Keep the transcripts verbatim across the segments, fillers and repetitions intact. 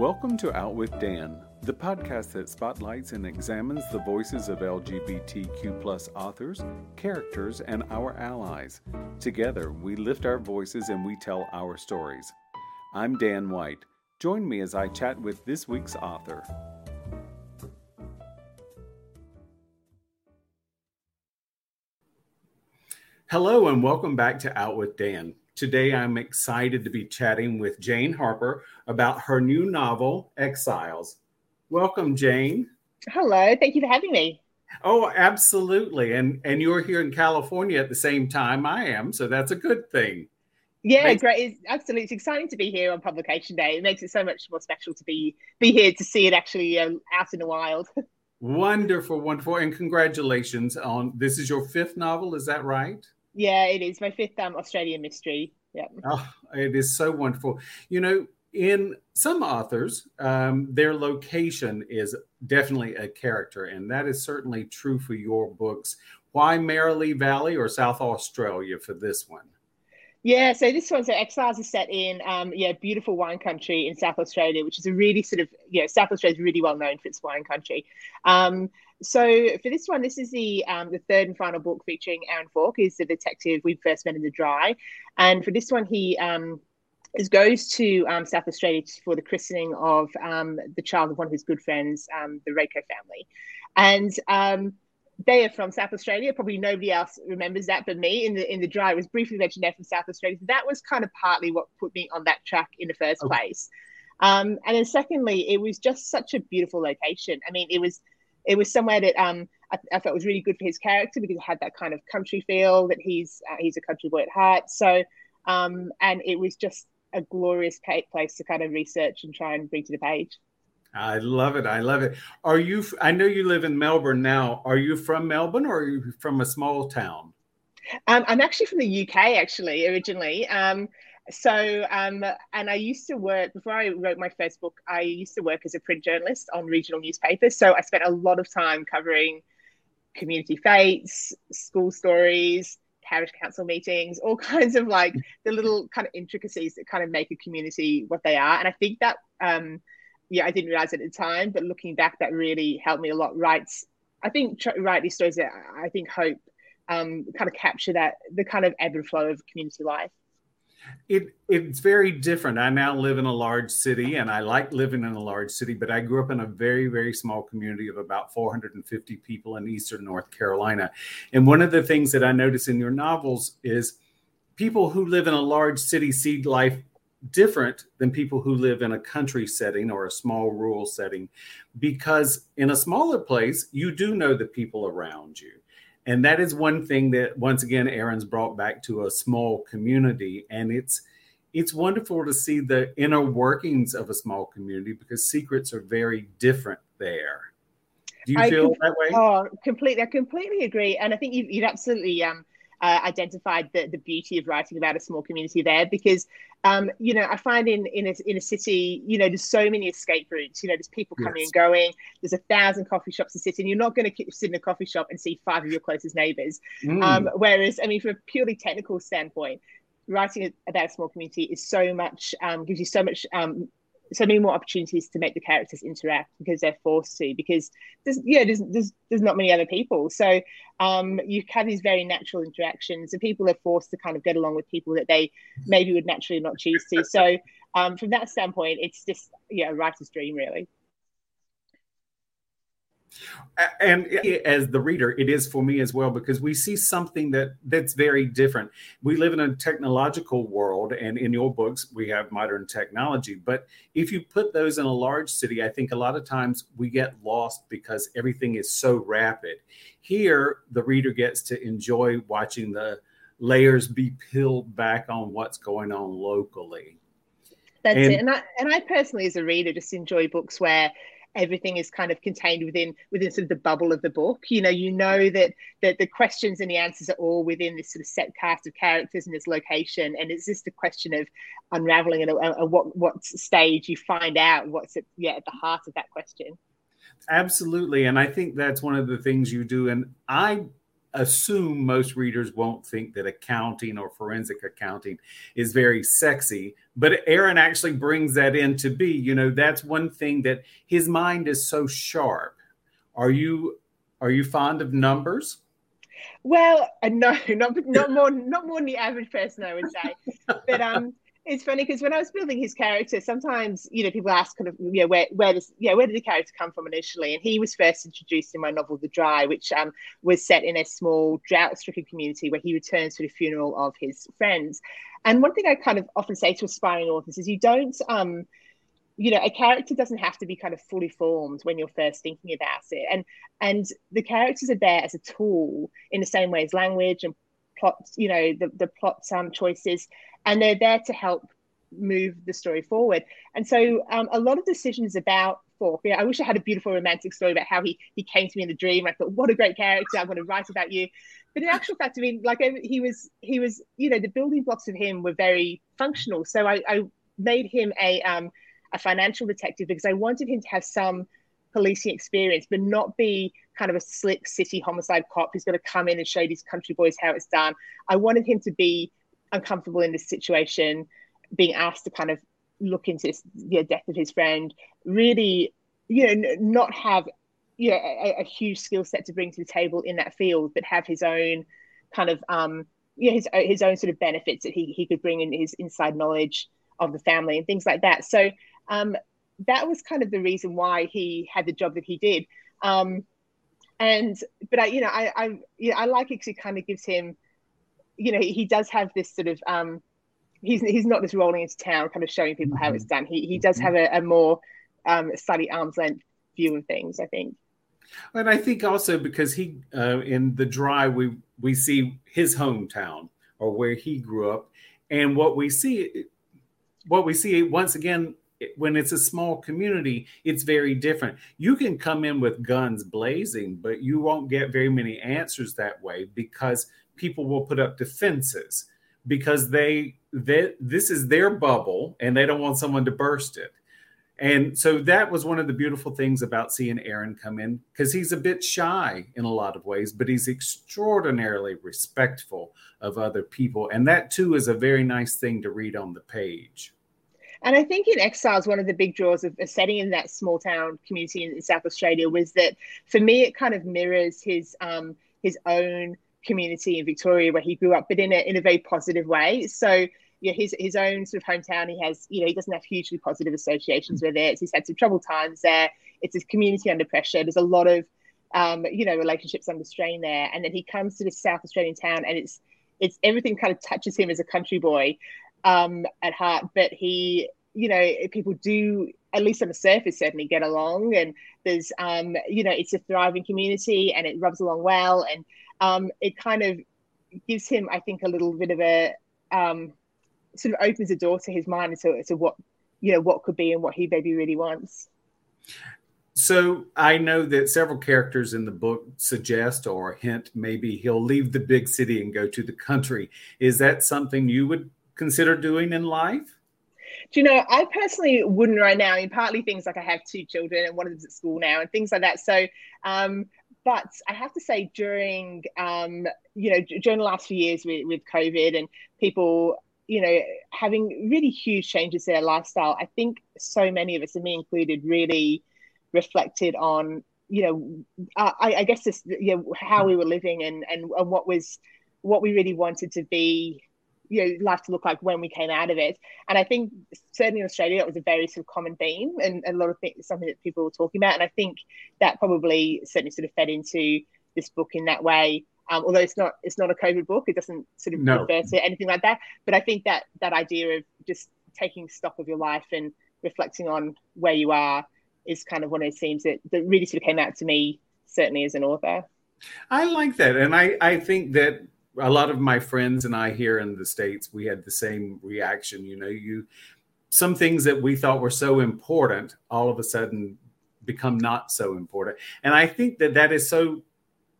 Welcome to Out with Dan, the podcast that spotlights and examines the voices of L G B T Q plus authors, characters, and our allies. Together, we lift our voices and we tell our stories. I'm Dan White. Join me as I chat with this week's author. Hello and welcome back to Out with Dan. Today, I'm excited to be chatting with Jane Harper about her new novel, Exiles. Welcome, Jane. Hello. Thank you for having me. Oh, absolutely. And and you're here in California at the same time I am, so that's a good thing. Yeah, makes- great. It's absolutely it's exciting to be here on publication day. It makes it so much more special to be, be here to see it actually uh, out in the wild. Wonderful, wonderful. And congratulations on, this is your fifth novel, is that right? Yeah, it is. My fifth um, Australian mystery. Yeah. Oh, it is so wonderful. You know, in some authors, um, their location is definitely a character, and that is certainly true for your books. Why Marilee Valley or South Australia for this one? Yeah, so this one, so Exiles is set in, um, yeah, beautiful wine country in South Australia, which is a really sort of, you know, South Australia is really well known for its wine country. Um, so for this one, this is the um, the third and final book featuring Aaron Falk, who's the detective we first met in The Dry. And for this one, he um, is, goes to um, South Australia for the christening of um, the child of one of his good friends, um, the Raco family. And um they are from South Australia. Probably nobody else remembers that but me. In the in the Dry, it was briefly mentioned they're from South Australia. So that was kind of partly what put me on that track in the first okay. place. Um, and then secondly, it was just such a beautiful location. I mean, it was it was somewhere that um, I, I felt was really good for his character because it had that kind of country feel that he's uh, he's a country boy at heart. So um, and it was just a glorious place to kind of research and try and bring to the page. I love it. I love it. Are you, I know you live in Melbourne now. Are you from Melbourne or are you from a small town? Um, I'm actually from the U K, actually, originally. Um, so, um, and I used to work, before I wrote my first book, I used to work as a print journalist on regional newspapers. So I spent a lot of time covering community fates, school stories, parish council meetings, all kinds of like the little kind of intricacies that kind of make a community what they are. And I think that, um, yeah, I didn't realize it at the time, but looking back, that really helped me a lot. Writes, I think, tr- write these stories that I think hope um, kind of capture that, the kind of ebb and flow of community life. It It's very different. I now live in a large city and I like living in a large city, but I grew up in a very, very small community of about four hundred fifty people in Eastern North Carolina. And one of the things that I notice in your novels is people who live in a large city see life different than people who live in a country setting or a small rural setting, because in a smaller place, you do know the people around you. And that is one thing that, once again, Aaron's brought back to a small community. And it's it's wonderful to see the inner workings of a small community because secrets are very different there. Do you I feel com- that way? Oh, completely. I completely agree. And I think you've, you've absolutely um, uh, identified the, the beauty of writing about a small community there because Um, you know, I find in in a, in a city, you know, there's so many escape routes. You know, there's people coming yes. and going. There's a thousand coffee shops in the city, and you're not going to sit in a coffee shop and see five of your closest neighbours. Mm. Um, whereas, I mean, from a purely technical standpoint, writing about a small community is so much um, gives you so much, um, so many more opportunities to make the characters interact because they're forced to. Because there's yeah, there's there's, there's not many other people, so um, you have these very natural interactions, and people are forced to kind of get along with people that they maybe would naturally not choose to. So um, from that standpoint, it's just yeah, a writer's dream, really. And as the reader, it is for me as well, because we see something that that's very different. We live in a technological world, and in your books, we have modern technology. But if you put those in a large city, I think a lot of times we get lost because everything is so rapid. Here, the reader gets to enjoy watching the layers be peeled back on what's going on locally. That's and, it. And I, and I personally, as a reader, just enjoy books where everything is kind of contained within within sort of the bubble of the book. You know, you know that, that the questions and the answers are all within this sort of set cast of characters and this location. And it's just a question of unraveling and uh, what what stage you find out what's at, yeah, at the heart of that question. Absolutely. And I think that's one of the things you do. And I assume most readers won't think that accounting or forensic accounting is very sexy, but Aaron actually brings that in to be, you know, that's one thing that his mind is so sharp. Are you are you fond of numbers? Well, no, not not more not more than the average person, I would say. But um, it's funny because when I was building his character, sometimes you know people ask kind of you know where where does yeah where did the character come from initially? And he was first introduced in my novel The Dry, which um was set in a small drought-stricken community where he returns for the funeral of his friends. And one thing I kind of often say to aspiring authors is you don't um. You know, a character doesn't have to be kind of fully formed when you're first thinking about it. And and the characters are there as a tool in the same way as language and plot, you know, the, the plot um, choices. And they're there to help move the story forward. And so um, a lot of decisions about Falk. You know, I wish I had a beautiful romantic story about how he, he came to me in a dream. I thought, what a great character. I'm going to write about you. But in actual fact, I mean, like he was, he was, you know, the building blocks of him were very functional. So I, I made him a... Um, a financial detective because I wanted him to have some policing experience, but not be kind of a slick city homicide cop who's going to come in and show these country boys how it's done. I wanted him to be uncomfortable in this situation, being asked to kind of look into this, the death of his friend, really, you know, not have, you know, a, a huge skill set to bring to the table in that field, but have his own kind of, um, you know, his, his own sort of benefits that he, he could bring in his inside knowledge of the family and things like that. So, Um, that was kind of the reason why he had the job that he did. Um, and, but I, you know, I, I, you know, I like it because it kind of gives him, you know, he, he does have this sort of, um, he's, he's not just rolling into town kind of showing people how it's done. He, he does have a, a more um, slightly arm's length view of things, I think. And I think also because he, uh, in The Dry, we, we see his hometown or where he grew up. And what we see, what we see once again, when it's a small community, it's very different. You can come in with guns blazing, but you won't get very many answers that way because people will put up defenses because they, they this is their bubble and they don't want someone to burst it. And so that was one of the beautiful things about seeing Aaron come in because he's a bit shy in a lot of ways, but he's extraordinarily respectful of other people. And that too is a very nice thing to read on the page. And I think in Exiles, one of the big draws of setting in that small town community in South Australia was that, for me, it kind of mirrors his um, his own community in Victoria where he grew up, but in a in a very positive way. So yeah, his his own sort of hometown, he has you know he doesn't have hugely positive associations with it. He's had some troubled times there. It's a community under pressure. There's a lot of um, you know relationships under strain there. And then he comes to this South Australian town, and it's it's everything kind of touches him as a country boy. Um, at heart, but he, you know, people do, at least on the surface, certainly get along, and there's, um, you know, it's a thriving community, and it rubs along well, and um, it kind of gives him, I think, a little bit of a um, sort of opens a door to his mind as to, to what, you know, what could be and what he maybe really wants. So I know that several characters in the book suggest or hint maybe he'll leave the big city and go to the country. Is that something you would consider doing in life? Do you know, I personally wouldn't right now. I mean, partly things like I have two children and one of them's at school now and things like that. So, um, but I have to say during, um, you know, during the last few years with, with COVID and people, you know, having really huge changes to their lifestyle, I think so many of us, and me included, really reflected on, you know, I, I guess this, you know, how we were living and, and, and what was, what we really wanted to be, you know, life to look like when we came out of it. And I think certainly in Australia, that was a very sort of common theme and a lot of things, something that people were talking about. And I think that probably certainly sort of fed into this book in that way. Um, although it's not, it's not a COVID book. It doesn't sort of no. refer to anything like that. But I think that that idea of just taking stock of your life and reflecting on where you are is kind of one of those themes that, that really sort of came out to me, certainly as an author. I like that. And I, I think that, a lot of my friends and I here in the States, we had the same reaction. You know, you some things that we thought were so important all of a sudden become not so important. And I think that that is so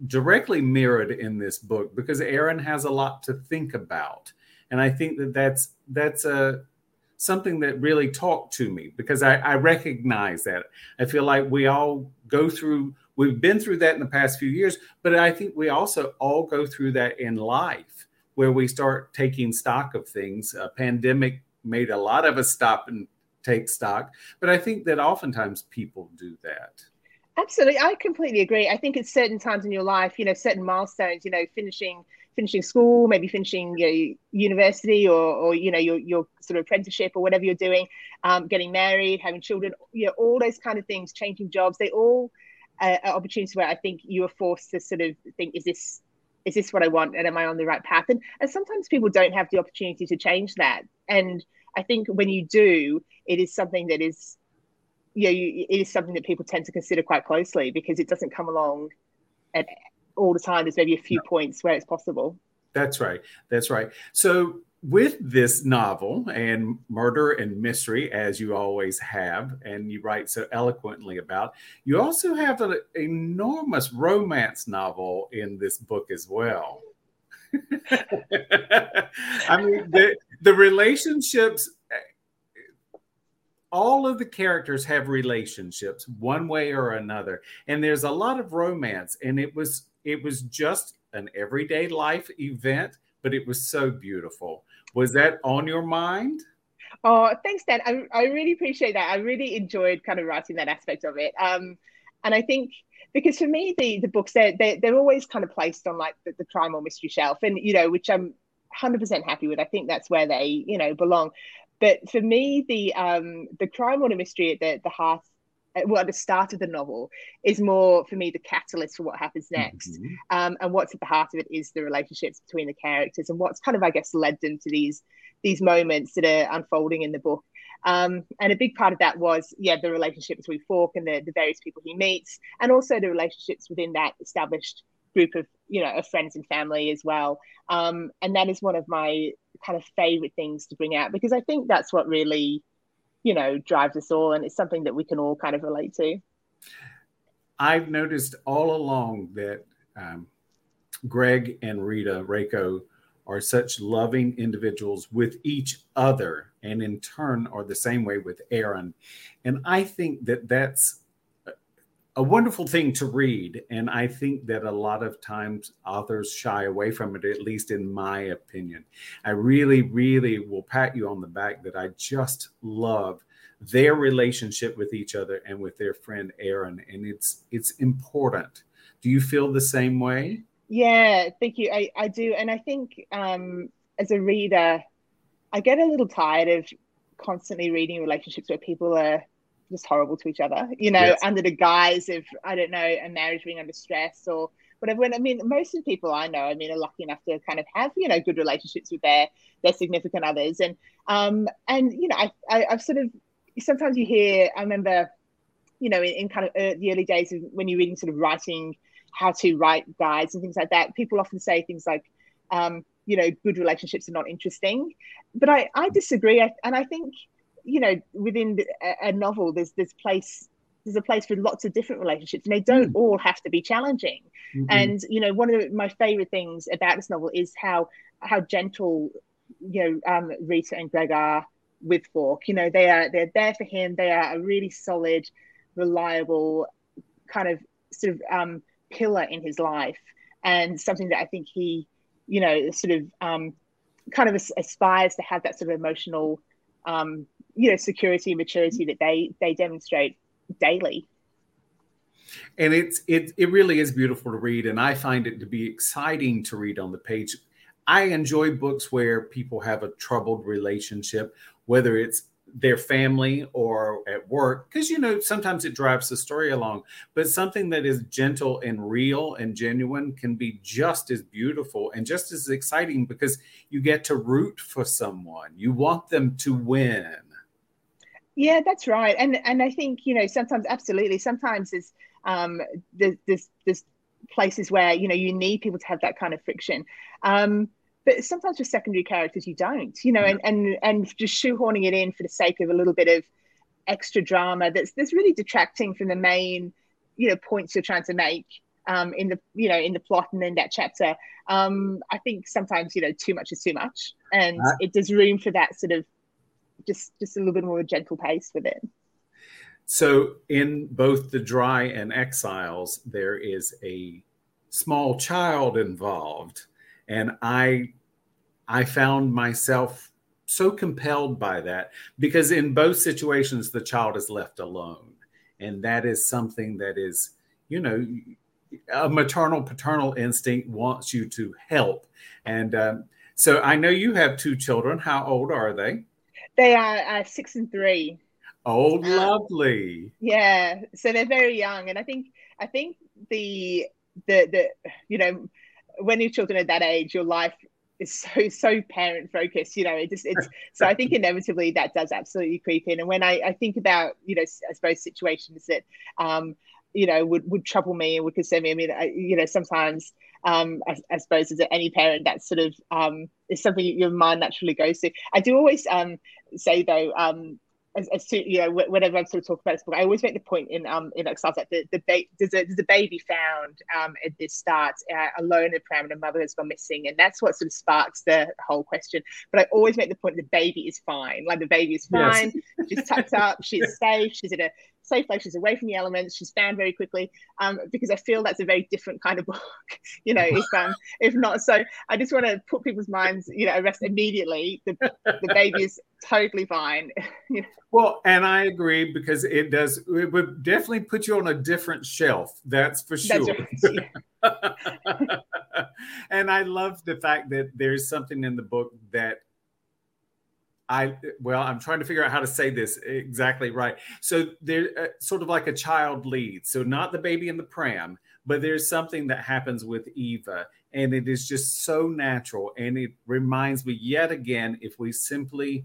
directly mirrored in this book because Aaron has a lot to think about. And I think that that's, that's a, something that really talked to me because I, I recognize that. I feel like we all go through We've been through that in the past few years, but I think we also all go through that in life where we start taking stock of things. A pandemic made a lot of us stop and take stock, but I think that oftentimes people do that. Absolutely. I completely agree. I think it's certain times in your life, you know, certain milestones, you know, finishing finishing school, maybe finishing you know, university or, or, you know, your your sort of apprenticeship or whatever you're doing, um, getting married, having children, you know, all those kind of things, changing jobs. They all uh, are opportunities where I think you are forced to sort of think, is this is this what I want? And am I on the right path? And, and sometimes people don't have the opportunity to change that. And I think when you do, it is something that is, yeah, you, it is something that people tend to consider quite closely because it doesn't come along at all the time. There's maybe a few no. points where it's possible. That's right. That's right. So with this novel and murder and mystery, as you always have, and you write so eloquently about, you also have an enormous romance novel in this book as well. I mean, the, the relationships... All of the characters have relationships one way or another. And there's a lot of romance. And it was it was just an everyday life event, but it was so beautiful. Was that on your mind? Oh, thanks, Dan. I, I really appreciate that. I really enjoyed kind of writing that aspect of it. Um, and I think because for me, the, the books, they're, they're, they're always kind of placed on like the, the crime or mystery shelf. And, you know, which I'm one hundred percent happy with. I think that's where they, you know, belong. But for me, the um, the crime or the mystery at the, the heart, well, at the start of the novel is more, for me, the catalyst for what happens next. Mm-hmm. Um, and what's at the heart of it is the relationships between the characters and what's kind of, I guess, led them to these these moments that are unfolding in the book. Um, and a big part of that was, yeah, the relationship between Falk and the, the various people he meets, and also the relationships within that established group of, you know, of friends and family as well. Um, and that is one of my kind of favorite things to bring out, because I think that's what really, you know, drives us all. And it's something that we can all kind of relate to. I've noticed all along that um, Greg and Rita, Raco, are such loving individuals with each other, and in turn are the same way with Aaron. And I think that that's a wonderful thing to read. And I think that a lot of times authors shy away from it, at least in my opinion. I really, really will pat you on the back that I just love their relationship with each other and with their friend Aaron. And it's it's important. Do you feel the same way? Yeah, thank you. I, I do. And I think um, as a reader, I get a little tired of constantly reading relationships where people are just horrible to each other, you know, yes. under the guise of, I don't know, a marriage being under stress or whatever. And I mean, most of the people I know, I mean, are lucky enough to kind of have, you know, good relationships with their, their significant others. And, um, and you know, I, I, I've sort of, sometimes you hear, I remember, you know, in, in kind of the early days of when you're reading sort of writing, how to write guides and things like that, people often say things like, um, you know, good relationships are not interesting. But I, I disagree. I, and I think, you know, within the, a novel, there's this place, there's a place for lots of different relationships, and they don't mm. all have to be challenging. Mm-hmm. And, you know, one of the, my favorite things about this novel is how, how gentle, you know, um, Rita and Greg are with Falk. You know, they are, they're there for him. They are a really solid, reliable kind of sort of um, pillar in his life, and something that I think he, you know, sort of um, kind of aspires to have, that sort of emotional, um, you know, security and maturity that they they demonstrate daily. And it's it it really is beautiful to read, and I find it to be exciting to read on the page. I enjoy books where people have a troubled relationship, whether it's their family or at work, because, you know, sometimes it drives the story along. But something that is gentle and real and genuine can be just as beautiful and just as exciting, because you get to root for someone. You want them to win. Yeah, that's right. And and I think, you know, sometimes, absolutely, sometimes there's, um, there's, there's, there's places where, you know, you need people to have that kind of friction. Um, but sometimes with secondary characters, you don't, you know, yeah. and, and and just shoehorning it in for the sake of a little bit of extra drama that's, that's really detracting from the main, you know, points you're trying to make um, in the, you know, in the plot and in that chapter. Um, I think sometimes, you know, too much is too much. And right. it does room for that sort of, just just a little bit more gentle pace with it. So in both The Dry and Exiles, there is a small child involved. And I, I found myself so compelled by that, because in both situations, the child is left alone. And that is something that is, you know, a maternal paternal instinct wants you to help. And um, so I know you have two children. How old are they? They are uh, six and three. Oh, lovely. Um, yeah. So they're very young. And I think I think the the the you know, when your children are that age, your life is so so parent focused, you know, it just it's so I think inevitably that does absolutely creep in. And when I, I think about, you know, I suppose situations that um you know would, would trouble me and would concern me. I mean, I, you know, sometimes um I, I suppose as any parent that sort of um is something your mind naturally goes to. I do always um say though, um As, as to, you know, whenever I'm sort of talking about this book, I always make the point in um in Exiles that the the ba- there's, a, there's a baby found um at this start uh, alone in the pram, and a mother has gone missing, and that's what sort of sparks the whole question. But I always make the point the baby is fine, like the baby is fine. Yes. She's tucked up, she's safe, she's in a safe place, she's away from the elements, she's found very quickly. Um, because I feel that's a very different kind of book, you know. If um if not, so I just want to put people's minds, you know, at rest immediately. The the baby is totally fine. You know? Well, and I agree, because it does, it would definitely put you on a different shelf. That's for sure. That's right. Yeah. And I love the fact that there's something in the book that I, well, I'm trying to figure out how to say this exactly right. So there's uh, sort of like a child lead. So not the baby in the pram, but there's something that happens with Eva, and it is just so natural. And it reminds me yet again, if we simply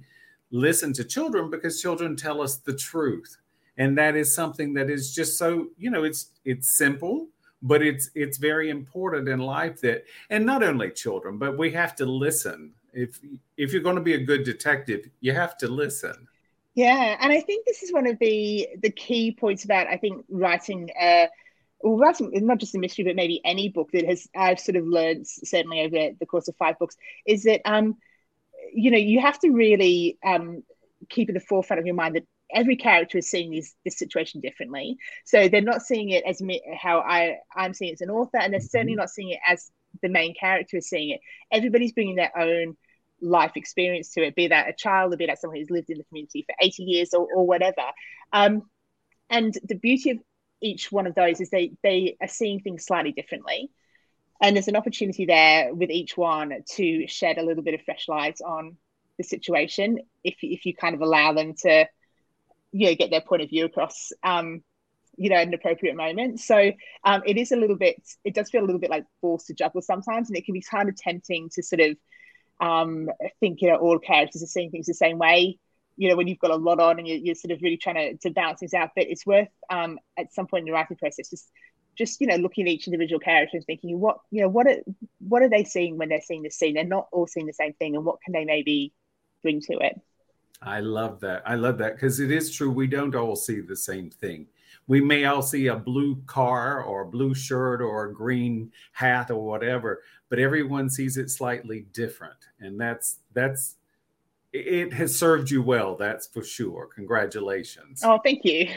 listen to children, because children tell us the truth. And that is something that is just so, you know, it's it's simple, but it's it's very important in life that, and not only children, but we have to listen. If if you're going to be a good detective, you have to listen. Yeah, and I think this is one of the the key points about, I think, writing uh Well, that's not just a mystery, but maybe any book that has I've sort of learned, certainly over the course of five books, is that, um, you know, you have to really um, keep at the forefront of your mind that every character is seeing this, this situation differently. So they're not seeing it as me, how I, I'm seeing it as an author, and they're certainly not seeing it as the main character is seeing it. Everybody's bringing their own life experience to it, be that a child or be that someone who's lived in the community for eighty years or, or whatever. Um, and the beauty of each one of those is they they are seeing things slightly differently, and there's an opportunity there with each one to shed a little bit of fresh light on the situation if if you kind of allow them to, you know, get their point of view across, um you know, at an appropriate moment. So um it is a little bit, it does feel a little bit like balls to juggle sometimes, and it can be kind of tempting to sort of um think, you know, all characters are seeing things the same way, you know, when you've got a lot on and you're, you're sort of really trying to, to balance things out. But it's worth, um, at some point in the writing process, just, just, you know, looking at each individual character and thinking, what, you know, what are, what are they seeing when they're seeing this scene? They're not all seeing the same thing, and what can they maybe bring to it? I love that. I love that, because it is true. We don't all see the same thing. We may all see a blue car or a blue shirt or a green hat or whatever, but everyone sees it slightly different. And that's, that's, it has served you well, that's for sure. Congratulations. Oh, thank you.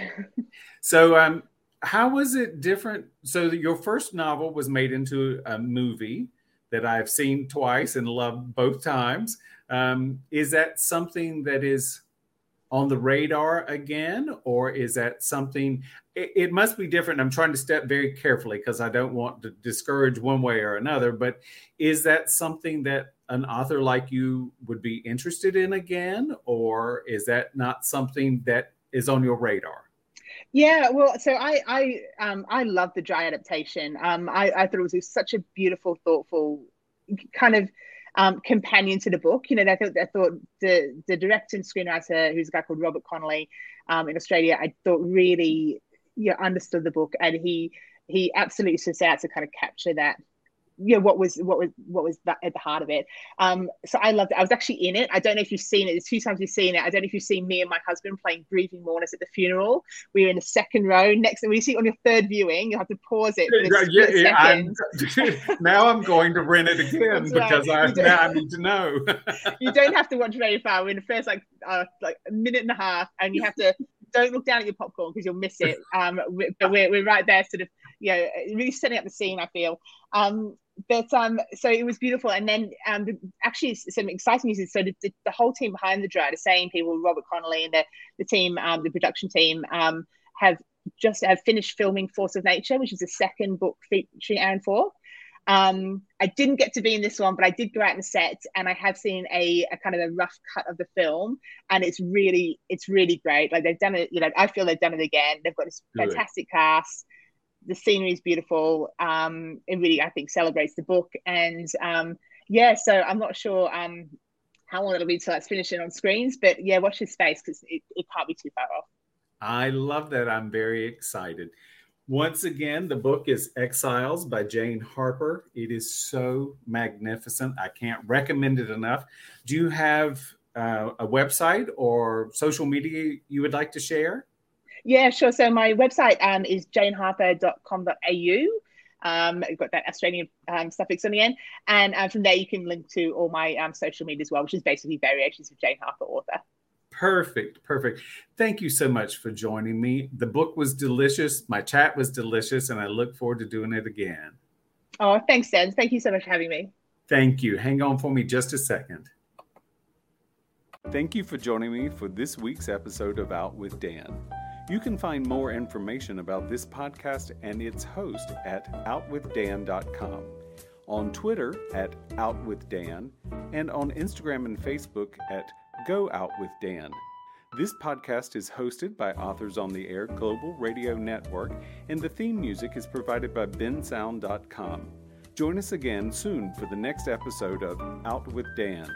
So um, how was it different? So your first novel was made into a movie that I've seen twice and loved both times. Um, is that something that is on the radar again? Or is that something, it, it must be different. I'm trying to step very carefully because I don't want to discourage one way or another. But is that something that an author like you would be interested in again, or is that not something that is on your radar? Yeah, well, so I I um, I love The Dry adaptation. Um, I, I thought it was such a beautiful, thoughtful kind of um, companion to the book. You know, I thought I thought the the director and screenwriter, who's a guy called Robert Connolly um, in Australia, I thought really you know, understood the book, and he he absolutely sets out to kind of capture that. You know, what was what was what was that at the heart of it. Um, so I loved it. I was actually in it. I don't know if you've seen it. There's two times you've seen it. I don't know if you've seen me and my husband playing grieving mourners at the funeral. We were in the second row. Next, when you see it on your third viewing, you'll have to pause it. For yeah, yeah, I'm, now I'm going to rent it again because right. I now I need to know. You don't have to watch very far. We're in the first like uh, like a minute and a half, and you have to don't look down at your popcorn because you'll miss it. Um, but we're, we're right there, sort of, you know, really setting up the scene, I feel. Um, but um, so it was beautiful. And then um, the, actually some exciting news is, so the, the, the whole team behind The Dry, the same people, Robert Connolly and the, the team, um, the production team, um, have just have finished filming Force of Nature, which is the second book featuring Aaron Falk. Um, I didn't get to be in this one, but I did go out on the set, and I have seen a, a kind of a rough cut of the film, and it's really, it's really great. Like, they've done it, you know, I feel they've done it again. They've got this Good. fantastic cast. The scenery is beautiful. Um, it really, I think, celebrates the book. And um, yeah, so I'm not sure um, how long it'll be till that's finishing on screens, but yeah, watch this space, because it, it can't be too far off. I love that. I'm very excited. Once again, the book is Exiles by Jane Harper. It is so magnificent. I can't recommend it enough. Do you have uh, a website or social media you would like to share? Yeah, sure. So my website um, is jane harper dot com dot a u. Um, I've got that Australian um, suffix on the end. And uh, from there, you can link to all my um, social media as well, which is basically Variations of Jane Harper Author. Perfect. Perfect. Thank you so much for joining me. The book was delicious. My chat was delicious. And I look forward to doing it again. Oh, thanks, Dan. Thank you so much for having me. Thank you. Hang on for me just a second. Thank you for joining me for this week's episode of Out with Dan. You can find more information about this podcast and its host at out with dan dot com. On Twitter at outwithdan, and on Instagram and Facebook at Go Out with Dan. This podcast is hosted by Authors on the Air Global Radio Network, and the theme music is provided by ben sound dot com. Join us again soon for the next episode of Out with Dan.